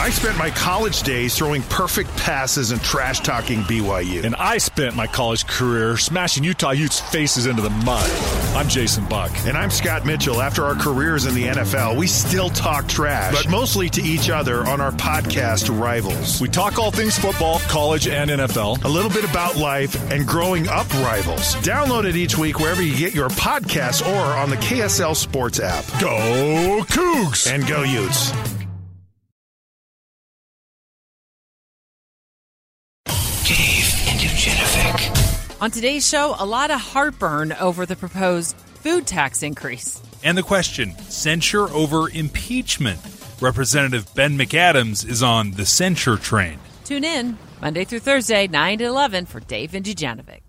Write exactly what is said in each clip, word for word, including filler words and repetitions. I spent my college days throwing perfect passes and trash-talking B Y U. And I spent my college career smashing Utah Utes' faces into the mud. I'm Jason Buck. And I'm Scott Mitchell. After our careers in the N F L, we still talk trash, but mostly to each other on our podcast, Rivals. We talk all things football, college, and N F L. A little bit about life and growing up rivals. Download it each week wherever you get your podcasts or on the K S L Sports app. Go Cougs! And go Utes. On today's show, a lot of heartburn over the proposed food tax increase. And the question, censure over impeachment. Representative Ben McAdams is on the censure train. Tune in Monday through Thursday, nine to eleven for Dave and Dujanovic.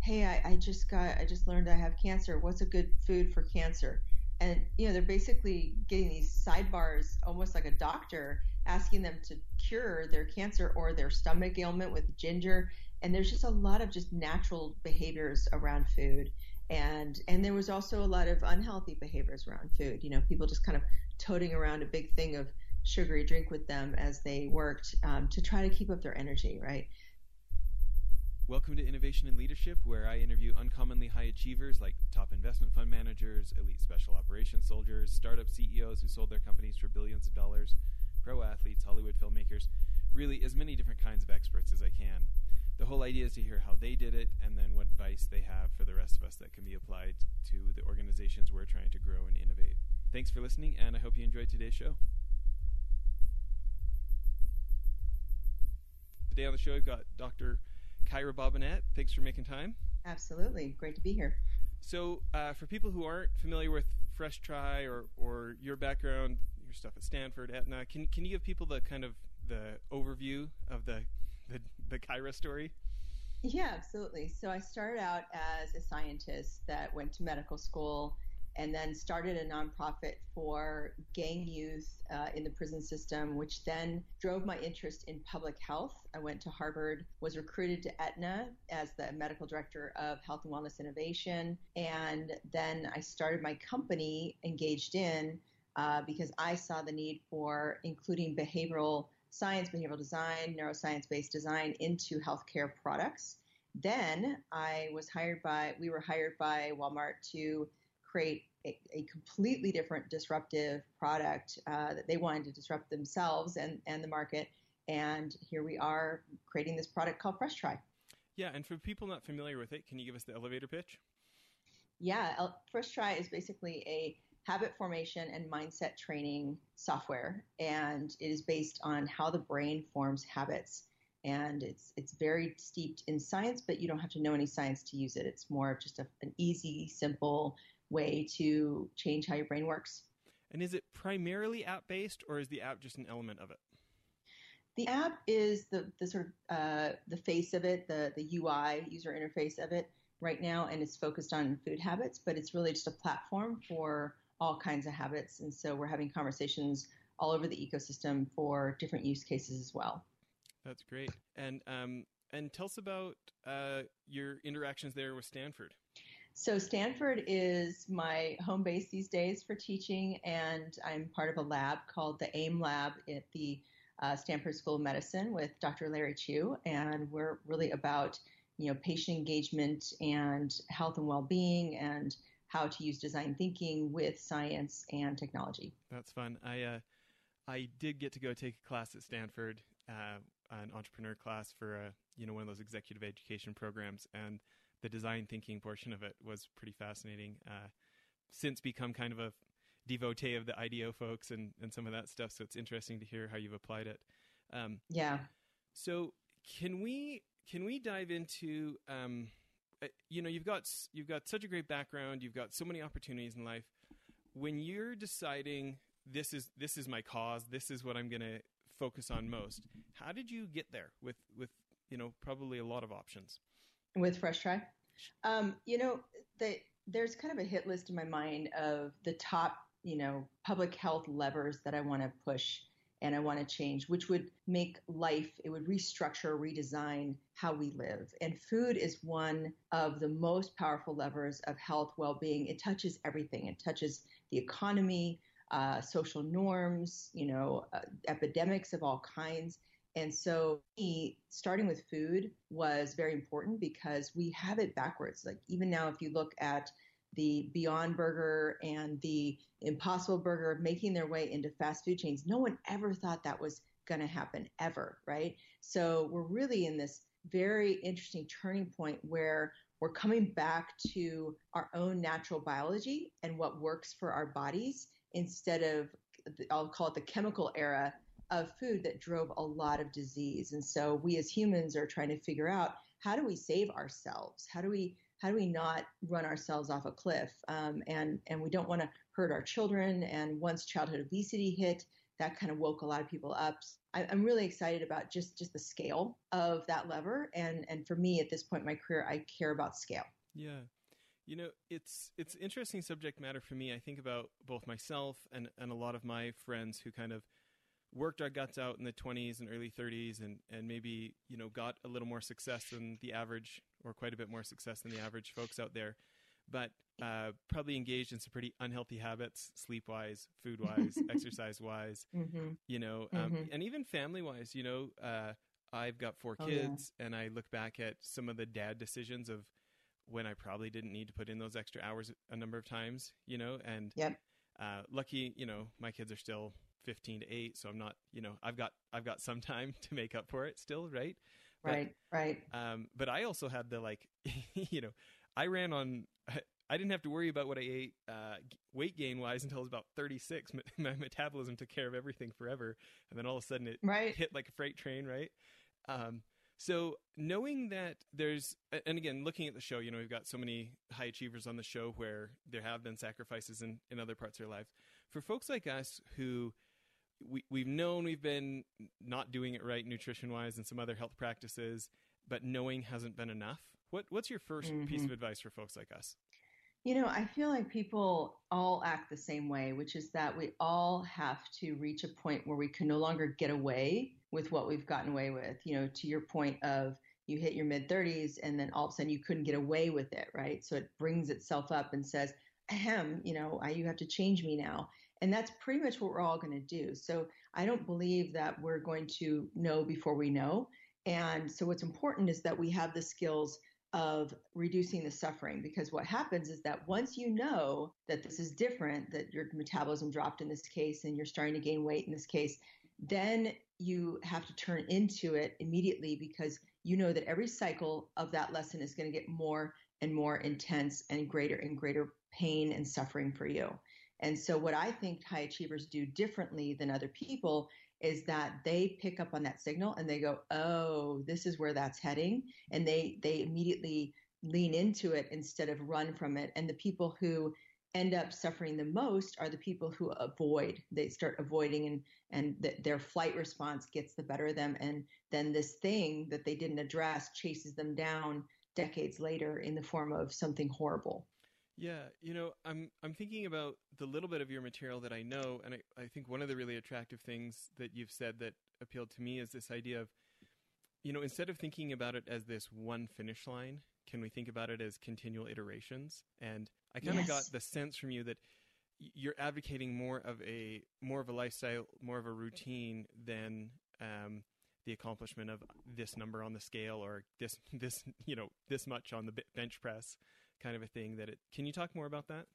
Hey, I, I just got, I just learned I have cancer. What's a good food for cancer? And, you know, they're basically getting these sidebars almost like a doctor asking them to cure their cancer or their stomach ailment with ginger. And there's just a lot of just natural behaviors around food. And and there was also a lot of unhealthy behaviors around food. You know, people just kind of toting around a big thing of sugary drink with them as they worked um, to try to keep up their energy, right? Welcome to Innovation and Leadership, where I interview uncommonly high achievers like top investment fund managers, elite special operations soldiers, startup C E Os who sold their companies for billions of dollars, pro athletes, Hollywood filmmakers, really as many different kinds of experts as I can. The whole idea is to hear how they did it and then what advice they have for the rest of us that can be applied to the organizations we're trying to grow and innovate. Thanks for listening, and I hope you enjoyed today's show. Today on the show, I've got Doctor Kyra Bobinette. Thanks for making time. Absolutely. Great to be here. So uh, for people who aren't familiar with Fresh Tri or, or your background, stuff at Stanford, Aetna. Can can you give people the kind of the overview of the the, the Kyra story? Yeah, absolutely. So I started out as a scientist that went to medical school and then started a nonprofit for gang youth uh, in the prison system, which then drove my interest in public health. I went to Harvard, was recruited to Aetna as the medical director of health and wellness innovation. And then I started my company, Engaged In, Uh, because I saw the need for including behavioral science, behavioral design, neuroscience-based design into healthcare products. Then I was hired by, we were hired by Walmart to create a, a completely different disruptive product uh, that they wanted to disrupt themselves and, and the market. And here we are creating this product called Fresh Tri. Yeah, and for people not familiar with it, can you give us the elevator pitch? Yeah, El- Fresh Tri is basically a habit formation and mindset training software, and it is based on how the brain forms habits. And it's it's very steeped in science, but you don't have to know any science to use it. It's more of just a, an easy, simple way to change how your brain works. And is it primarily app-based, or is the app just an element of it? The app is the, the sort of uh, the face of it, the, the U I, user interface of it right now, and it's focused on food habits, but it's really just a platform for all kinds of habits. And so we're having conversations all over the ecosystem for different use cases as well. That's great. And um, and tell us about uh, your interactions there with Stanford. So Stanford is my home base these days for teaching, and I'm part of a lab called the AIM Lab at the uh, Stanford School of Medicine with Doctor Larry Chu, and we're really about, you know, patient engagement and health and well-being and how to use design thinking with science and technology. That's fun. I uh, I did get to go take a class at Stanford, uh, an entrepreneur class for uh, you know one of those executive education programs, and the design thinking portion of it was pretty fascinating. Uh, since become kind of a devotee of the IDEO folks and, and some of that stuff, so it's interesting to hear how you've applied it. Um, yeah. So can we can we dive into um, you know, you've got you've got such a great background. You've got so many opportunities in life. When you're deciding this is this is my cause, this is what I'm going to focus on most, how did you get there with, with you know, probably a lot of options? With Fresh Tri? Um, you know, the, there's kind of a hit list in my mind of the top, you know, public health levers that I want to push and I want to change, which would make life, it would restructure, redesign how we live. And food is one of the most powerful levers of health, well-being. It touches everything. It touches the economy, uh, social norms, you know, uh, epidemics of all kinds. And so starting with food was very important because we have it backwards. Like even now, if you look at the Beyond Burger and the Impossible Burger making their way into fast food chains, no one ever thought that was going to happen ever, right? So we're really in this very interesting turning point where we're coming back to our own natural biology and what works for our bodies instead of, I'll call it the chemical era of food that drove a lot of disease. And so we as humans are trying to figure out, how do we save ourselves? How do we how do we not run ourselves off a cliff? Um, and, and we don't want to hurt our children. And once childhood obesity hit, that kind of woke a lot of people up. I, I'm really excited about just, just the scale of that lever. And, and for me, at this point in my career, I care about scale. Yeah. You know, it's it's interesting subject matter for me. I think about both myself and, and a lot of my friends who kind of worked our guts out in the twenties and early thirties and, and maybe, you know, got a little more success than the average, or quite a bit more success than the average folks out there, but uh, probably engaged in some pretty unhealthy habits, sleep-wise, food-wise, exercise-wise, mm-hmm. you know, um, mm-hmm. and even family-wise. You know, uh, I've got four kids, oh, yeah. and I look back at some of the dad decisions of when I probably didn't need to put in those extra hours a number of times, you know, and yep. uh, lucky, you know, my kids are still fifteen to eight. So I'm not, you know, I've got, I've got some time to make up for it still. Right. But, right. Right. Um, but I also had the, like, you know, I ran on, I didn't have to worry about what I ate, uh, weight gain wise until I was about thirty-six. My metabolism took care of everything forever. And then all of a sudden it right. hit like a freight train. Right. Um, So knowing that there's, and again, looking at the show, you know, we've got so many high achievers on the show where there have been sacrifices in, in other parts of their lives. For folks like us who we, we've known we've been not doing it right nutrition-wise and some other health practices, but knowing hasn't been enough, what what's your first mm-hmm. piece of advice for folks like us? You know, I feel like people all act the same way, which is that we all have to reach a point where we can no longer get away with what we've gotten away with. You know, to your point of you hit your mid-thirties and then all of a sudden you couldn't get away with it, right? So it brings itself up and says, ahem, you know, I, you have to change me now. And that's pretty much what we're all going to do. So I don't believe that we're going to know before we know. And so what's important is that we have the skills of reducing the suffering, because what happens is that once you know that this is different, that your metabolism dropped in this case, and you're starting to gain weight in this case, then you have to turn into it immediately, because you know that every cycle of that lesson is going to get more and more intense and greater and greater pain and suffering for you. And so what I think high achievers do differently than other people is that they pick up on that signal and they go, oh, this is where that's heading. And they they immediately lean into it instead of run from it. And the people who end up suffering the most are the people who avoid. They start avoiding, and, and th- their flight response gets the better of them. And then this thing that they didn't address chases them down decades later in the form of something horrible. Yeah. You know, I'm, I'm thinking about the little bit of your material that I know. And I, I think one of the really attractive things that you've said that appealed to me is this idea of, you know, instead of thinking about it as this one finish line, can we think about it as continual iterations? And I kind of yes. got the sense from you that you're advocating more of a, more of a lifestyle, more of a routine than, um, the accomplishment of this number on the scale, or this, this, you know, this much on the bench press kind of a thing. That it, can you talk more about that?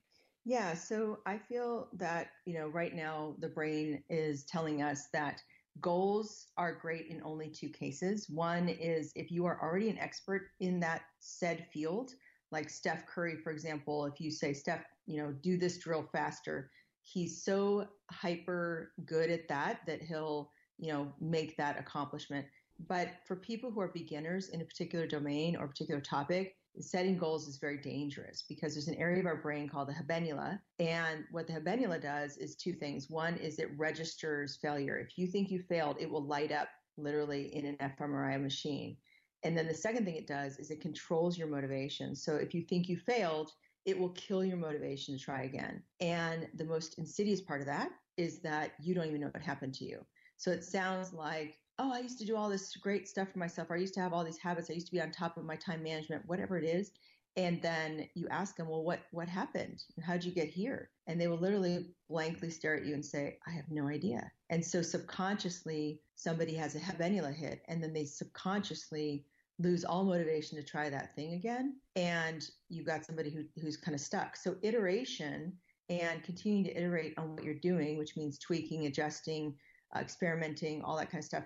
Yeah. So I feel that, you know, right now the brain is telling us that goals are great in only two cases. One is if you are already an expert in that said field, like Steph Curry, for example. If you say, Steph, you know, do this drill faster, he's so hyper good at that, that he'll, you know, make that accomplishment. But for people who are beginners in a particular domain or a particular topic, setting goals is very dangerous, because there's an area of our brain called the habenula. And what the habenula does is two things. One is it registers failure. If you think you failed, it will light up literally in an fMRI machine. And then the second thing it does is it controls your motivation. So if you think you failed, it will kill your motivation to try again. And the most insidious part of that is that you don't even know what happened to you. So it sounds like, oh, I used to do all this great stuff for myself, or I used to have all these habits, I used to be on top of my time management, whatever it is. And then you ask them, well, what, what happened? And how'd you get here? And they will literally blankly stare at you and say, I have no idea. And so subconsciously, somebody has a habenula hit, and then they subconsciously lose all motivation to try that thing again. And you've got somebody who, who's kind of stuck. So iteration and continuing to iterate on what you're doing, which means tweaking, adjusting, uh, experimenting, all that kind of stuff.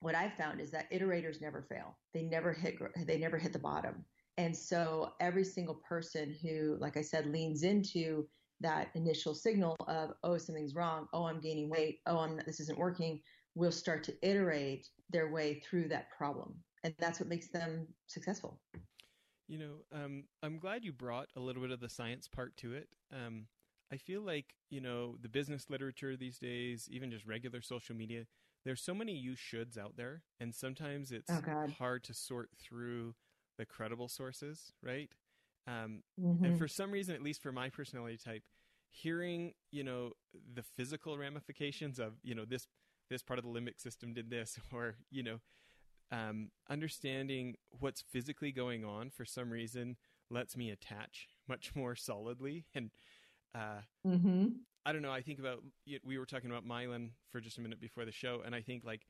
What I've found is that iterators never fail. They never hit, they never hit the bottom. And so every single person who, like I said, leans into that initial signal of, oh, something's wrong, oh, I'm gaining weight, oh, I'm not, this isn't working, will start to iterate their way through that problem. And that's what makes them successful. You know, um, I'm glad you brought a little bit of the science part to it. Um, I feel like, you know, the business literature these days, even just regular social media, there's so many you shoulds out there. And sometimes it's oh, God. hard to sort through the credible sources, right? Um, mm-hmm. And for some reason, at least for my personality type, hearing, you know, the physical ramifications of, you know, this, this part of the limbic system did this, or, you know, um, understanding what's physically going on for some reason lets me attach much more solidly. And, uh, mm-hmm. I don't know, I think about, we were talking about myelin for just a minute before the show. And I think like,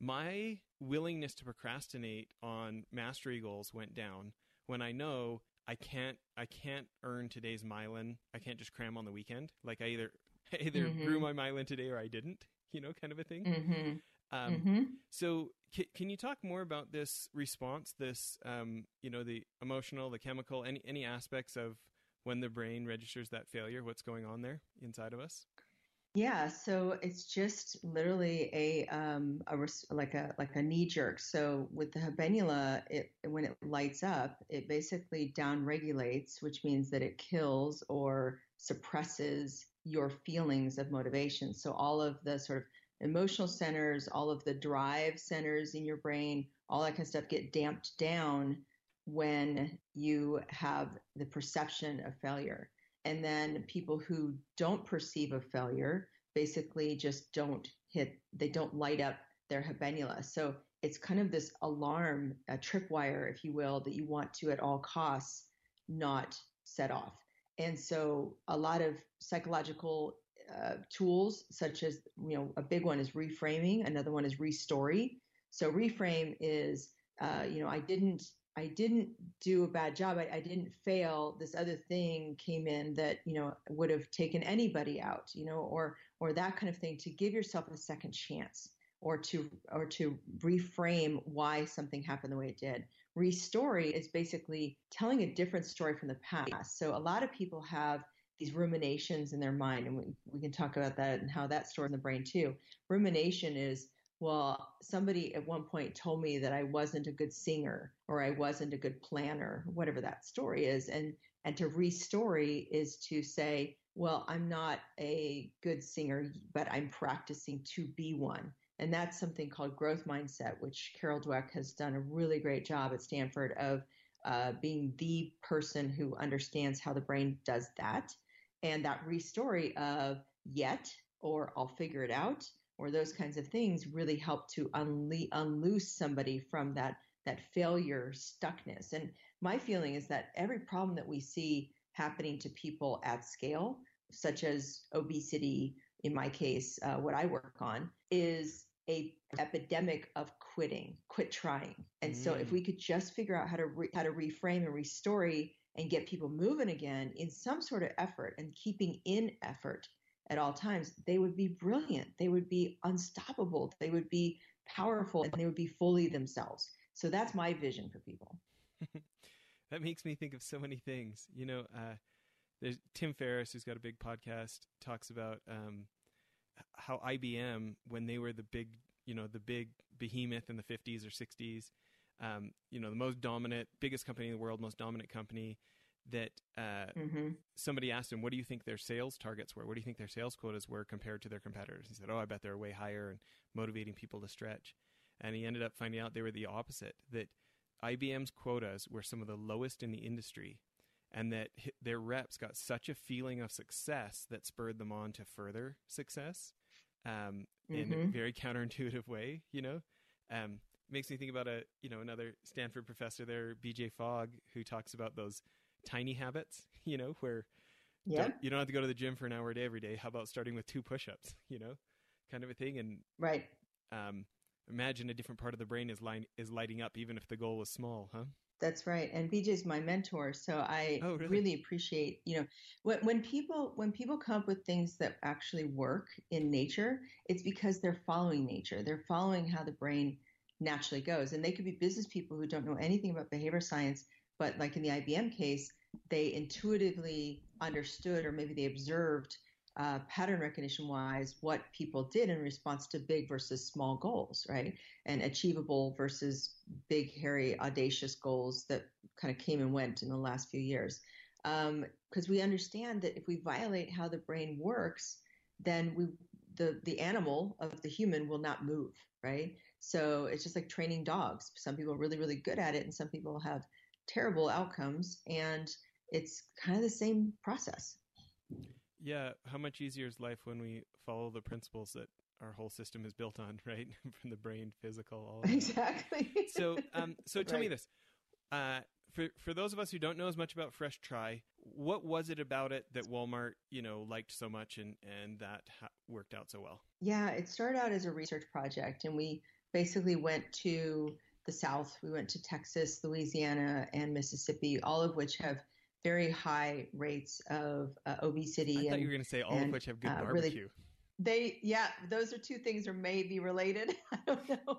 my willingness to procrastinate on mastery goals went down when I know I can't I can't earn today's myelin. I can't just cram on the weekend. Like I either I either mm-hmm. grew my myelin today or I didn't, you know, kind of a thing. Mm-hmm. Um, mm-hmm. So c- can you talk more about this response, this, um, you know, the emotional, the chemical, any, any aspects of when the brain registers that failure, what's going on there inside of us? Yeah, so it's just literally a um a like a like a knee jerk. So with the habenula, it when it lights up, it basically downregulates, which means that it kills or suppresses your feelings of motivation. So all of the sort of emotional centers, all of the drive centers in your brain, all that kind of stuff get damped down when you have the perception of failure. And then people who don't perceive a failure basically just don't hit, they don't light up their habenula. So it's kind of this alarm, a tripwire, if you will, that you want to at all costs not set off. And so a lot of psychological uh, tools, such as, you know, a big one is reframing, another one is restory. So reframe is, uh, you know, I didn't I didn't do a bad job. I, I didn't fail. This other thing came in that, you know, would have taken anybody out, you know, or, or that kind of thing, to give yourself a second chance, or to, or to reframe why something happened the way it did. Restory is basically telling a different story from the past. So a lot of people have these ruminations in their mind, and we, we can talk about that and how that's stored in the brain too. Rumination is, well, somebody at one point told me that I wasn't a good singer, or I wasn't a good planner, whatever that story is. And and to restory is to say, well, I'm not a good singer, but I'm practicing to be one. And that's something called growth mindset, which Carol Dweck has done a really great job at Stanford of uh, being the person who understands how the brain does that. And that restory of yet, or I'll figure it out, or those kinds of things really help to unle- unloose somebody from that, that failure stuckness. And my feeling is that every problem that we see happening to people at scale, such as obesity, in my case, uh, what I work on, is a epidemic of quitting, quit trying. And mm. so if we could just figure out how to re- how to reframe and restory and get people moving again in some sort of effort, and keeping in effort at all times, they would be brilliant. They would be unstoppable. They would be powerful, and they would be fully themselves. So that's my vision for people. That makes me think of so many things. You know, uh, there's Tim Ferriss, who's got a big podcast, talks about um, how I B M, when they were the big, you know, the big behemoth in the fifties or sixties, um, you know, the most dominant, biggest company in the world, most dominant company, that uh, mm-hmm. somebody asked him, what do you think their sales targets were? What do you think their sales quotas were compared to their competitors? He said, oh, I bet they're way higher, and motivating people to stretch. And he ended up finding out they were the opposite, that I B M's quotas were some of the lowest in the industry, and that their reps got such a feeling of success that spurred them on to further success um, mm-hmm. in a very counterintuitive way, you know? Um, makes me think about a, you know, another Stanford professor there, B J Fogg, who talks about those tiny habits, you know, where yeah. don't, you don't have to go to the gym for an hour a day every day. How about starting with two push-ups, you know, kind of a thing. And right. Um, imagine a different part of the brain is line is lighting up, even if the goal was small, huh? That's right. And B J's my mentor. So I oh, really? really appreciate, you know, when, when people when people come up with things that actually work in nature, it's because they're following nature. They're following how the brain naturally goes. And they could be business people who don't know anything about behavior science, but like in the I B M case, they intuitively understood, or maybe they observed uh, pattern recognition wise, what people did in response to big versus small goals, right? And achievable versus big, hairy, audacious goals that kind of came and went in the last few years. Um, because we understand that if we violate how the brain works, then we the the animal of the human will not move, right? So it's just like training dogs. Some people are really, really good at it, and some people have terrible outcomes, and it's kind of the same process. Yeah. How much easier is life when we follow the principles that our whole system is built on, right? From the brain, physical, all exactly. So, um, so tell right. me this, uh, for, for those of us who don't know as much about Fresh Tri, what was it about it that Walmart, you know, liked so much and, and that ha- worked out so well? Yeah. It started out as a research project, and we basically went to the South. We went to Texas, Louisiana, and Mississippi, all of which have very high rates of uh, obesity. I and, thought you were going to say all and, of which have good uh, barbecue. Really, they, yeah, those are two things that may be related. I don't know.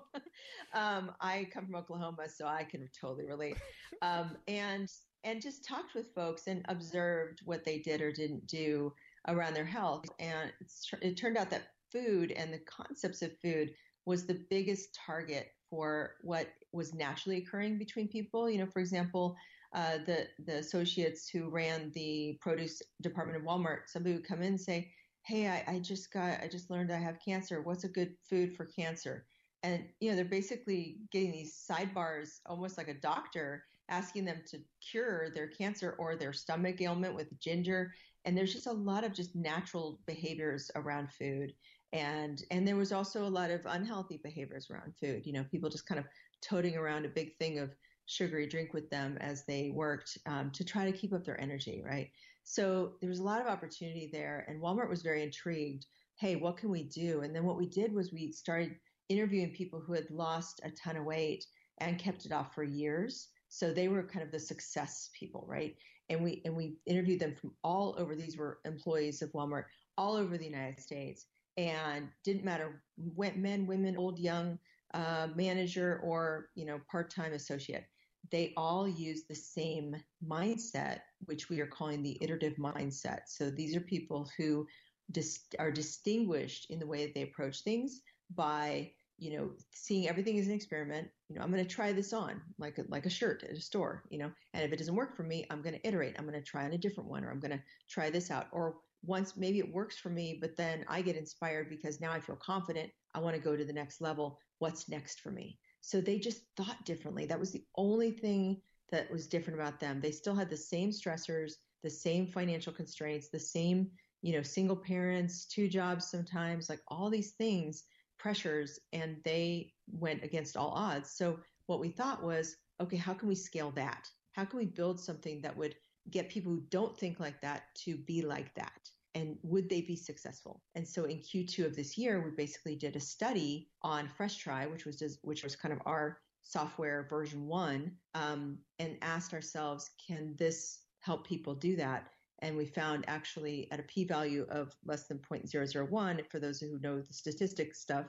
um, I come from Oklahoma, so I can totally relate. Um, and and just talked with folks and observed what they did or didn't do around their health. And it's, it turned out that food and the concepts of food was the biggest target for what was naturally occurring between people. You know, for example, uh, the, the associates who ran the produce department of Walmart, somebody would come in and say, hey, I, I just got, I just learned I have cancer. What's a good food for cancer? And, you know, they're basically getting these sidebars, almost like a doctor asking them to cure their cancer or their stomach ailment with ginger. And there's just a lot of just natural behaviors around food. And and there was also a lot of unhealthy behaviors around food, you know, people just kind of toting around a big thing of sugary drink with them as they worked um, to try to keep up their energy, right? So there was a lot of opportunity there. And Walmart was very intrigued. Hey, what can we do? And then what we did was we started interviewing people who had lost a ton of weight and kept it off for years. So they were kind of the success people, right? And we and we interviewed them from all over. These were employees of Walmart all over the United States. And didn't matter when, men, women, old, young, uh, manager, or, you know, part-time associate, they all use the same mindset, which we are calling the iterative mindset. So these are people who dis- are distinguished in the way that they approach things by, you know, seeing everything as an experiment. You know, I'm going to try this on like a, like a shirt at a store, you know, and if it doesn't work for me, I'm going to iterate. I'm going to try on a different one, or I'm going to try this out, or once maybe it works for me, but then I get inspired because now I feel confident. I want to go to the next level. What's next for me? So they just thought differently. That was the only thing that was different about them. They still had the same stressors, the same financial constraints, the same, you know, single parents, two jobs sometimes, like all these things, pressures, and they went against all odds. So what we thought was, okay, how can we scale that? How can we build something that would get people who don't think like that to be like that? And would they be successful? And so in Q two of this year, we basically did a study on Fresh Tri, which was just, which was kind of our software version one, um, and asked ourselves, can this help people do that? And we found actually at a p-value of less than zero point zero zero one, for those who know the statistics stuff,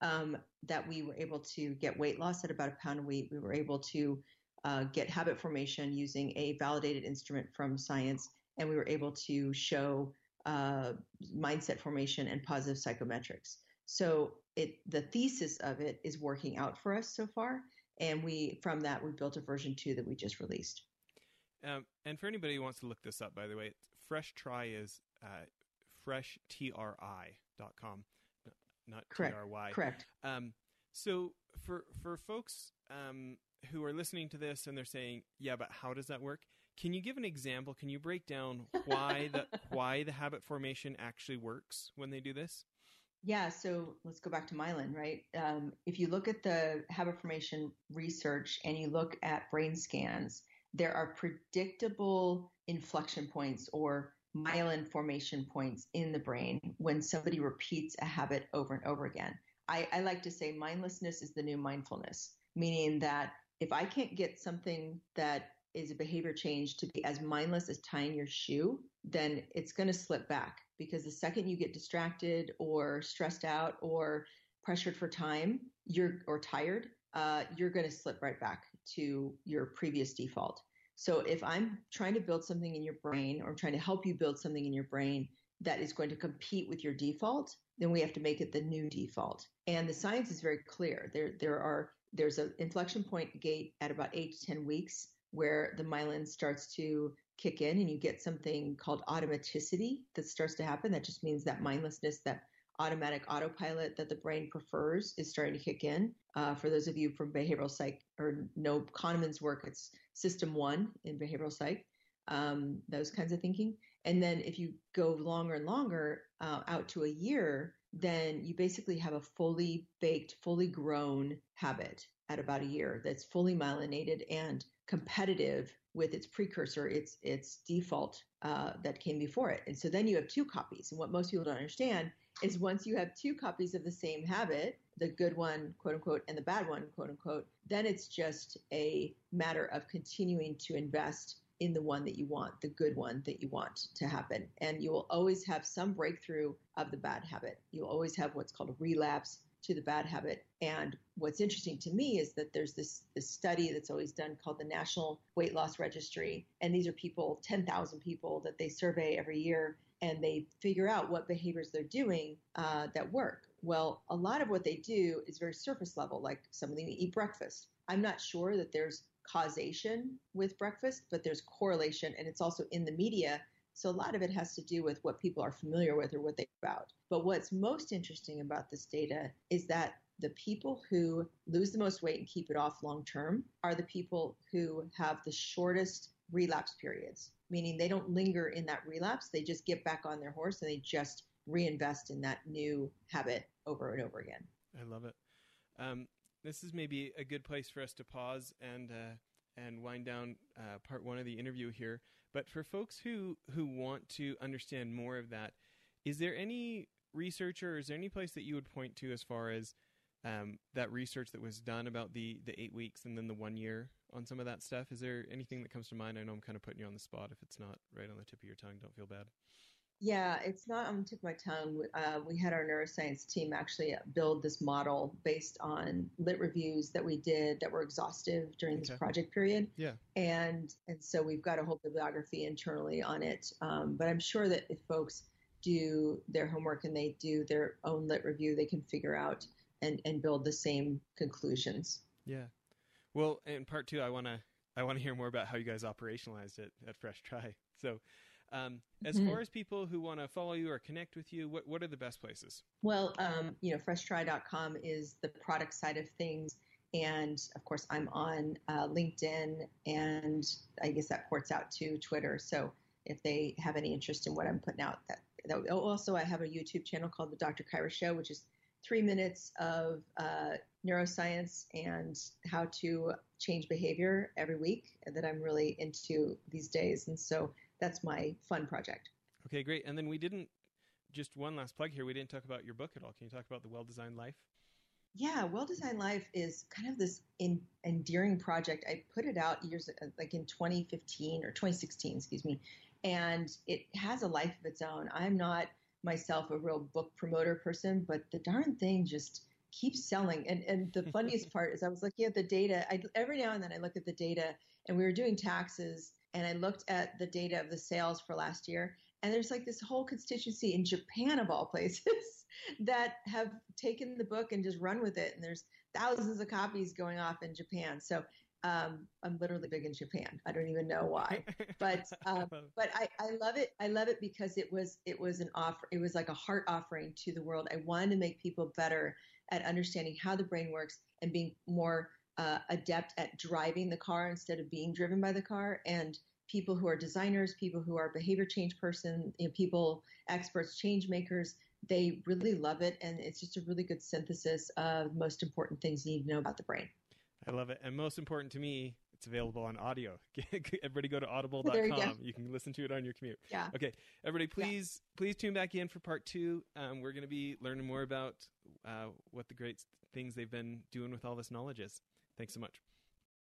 um, that we were able to get weight loss at about a pound a week. We were able to Uh, get habit formation using a validated instrument from science. And we were able to show uh, mindset formation and positive psychometrics. So it, the thesis of it is working out for us so far. And we, from that, we built a version two that we just released. Um, and for anybody who wants to look this up, by the way, Fresh Tri is uh, fresh tri dot com, not Correct. T R Y. Correct. Um, so for, for folks, um, who are listening to this and they're saying, yeah, but how does that work? Can you give an example? Can you break down why the why the habit formation actually works when they do this? Yeah. So let's go back to myelin, right? Um, if you look at the habit formation research and you look at brain scans, there are predictable inflection points or myelin formation points in the brain when somebody repeats a habit over and over again. I, I like to say mindlessness is the new mindfulness, meaning that if I can't get something that is a behavior change to be as mindless as tying your shoe, then it's going to slip back, because the second you get distracted or stressed out or pressured for time, you're or tired, uh, you're going to slip right back to your previous default. So if I'm trying to build something in your brain, or I'm trying to help you build something in your brain that is going to compete with your default, then we have to make it the new default. And the science is very clear. There, there are there's an inflection point gate at about eight to ten weeks where the myelin starts to kick in and you get something called automaticity that starts to happen. That just means that mindlessness, that automatic autopilot that the brain prefers, is starting to kick in. Uh, for those of you from behavioral psych or know Kahneman's work, it's system one in behavioral psych, um, those kinds of thinking. And then if you go longer and longer, uh, out to a year, then you basically have a fully baked, fully grown habit at about a year that's fully myelinated and competitive with its precursor, its its default uh, that came before it. And so then you have two copies. And what most people don't understand is once you have two copies of the same habit, the good one, quote unquote, and the bad one, quote unquote, then it's just a matter of continuing to invest in the one that you want, the good one that you want to happen. And you will always have some breakthrough of the bad habit. You'll always have what's called a relapse to the bad habit. And what's interesting to me is that there's this, this study that's always done called the National Weight Loss Registry. And these are people, ten thousand people that they survey every year, and they figure out what behaviors they're doing uh, that work. Well, a lot of what they do is very surface level, like something to eat breakfast. I'm not sure that there's causation with breakfast, but there's correlation, and it's also in the media. So a lot of it has to do with what people are familiar with or what they're about. But what's most interesting about this data is that the people who lose the most weight and keep it off long term are the people who have the shortest relapse periods, meaning they don't linger in that relapse. They just get back on their horse and they just reinvest in that new habit over and over again. I love it. Um, this is maybe a good place for us to pause and uh, and wind down uh, part one of the interview here. But for folks who, who want to understand more of that, is there any research or is there any place that you would point to as far as um, that research that was done about the, the eight weeks and then the one year on some of that stuff? Is there anything that comes to mind? I know I'm kind of putting you on the spot. If it's not right on the tip of your tongue, don't feel bad. Yeah, it's not on the tip of my tongue. Uh, we had our neuroscience team actually build this model based on lit reviews that we did that were exhaustive during okay. this project period. Yeah, and and so we've got a whole bibliography internally on it. Um, but I'm sure that if folks do their homework and they do their own lit review, they can figure out and, and build the same conclusions. Yeah. Well, in part two, I want to I want to hear more about how you guys operationalized it at Fresh Tri. So um, as mm-hmm. far as people who want to follow you or connect with you, what, what are the best places? Well, um, you know, fresh tri dot com is the product side of things. And of course, I'm on uh, LinkedIn, and I guess that ports out to Twitter. So if they have any interest in what I'm putting out, that, that also I have a YouTube channel called the Doctor Kyra Show, which is three minutes of uh, neuroscience and how to change behavior every week that I'm really into these days. And so that's my fun project. Okay, great. And then we didn't, just one last plug here, we didn't talk about your book at all. Can you talk about The Well-Designed Life? Yeah, Well-Designed Life is kind of this in, endearing project. I put it out years, like in twenty fifteen or twenty sixteen, excuse me, and it has a life of its own. I'm not myself a real book promoter person, but the darn thing just keeps selling. And and the funniest part is I was looking at the data. I, every now and then I look at the data, and we were doing taxes, and I looked at the data of the sales for last year, and there's like this whole constituency in Japan of all places that have taken the book and just run with it. And there's thousands of copies going off in Japan. So Um, I'm literally big in Japan. I don't even know why, but um, but I, I love it. I love it because it was it was an offer. It was like a heart offering to the world. I wanted to make people better at understanding how the brain works and being more uh, adept at driving the car instead of being driven by the car. And people who are designers, people who are behavior change person, you know, people, experts, change makers, they really love it, and it's just a really good synthesis of most important things you need to know about the brain. I love it. And most important to me, It's available on audio. Everybody go to audible dot com. There you go. You can listen to it on your commute. Yeah. Okay. Everybody, please, yeah. please tune back in for part two. Um, we're going to be learning more about uh, what the great things they've been doing with all this knowledge is. Thanks so much.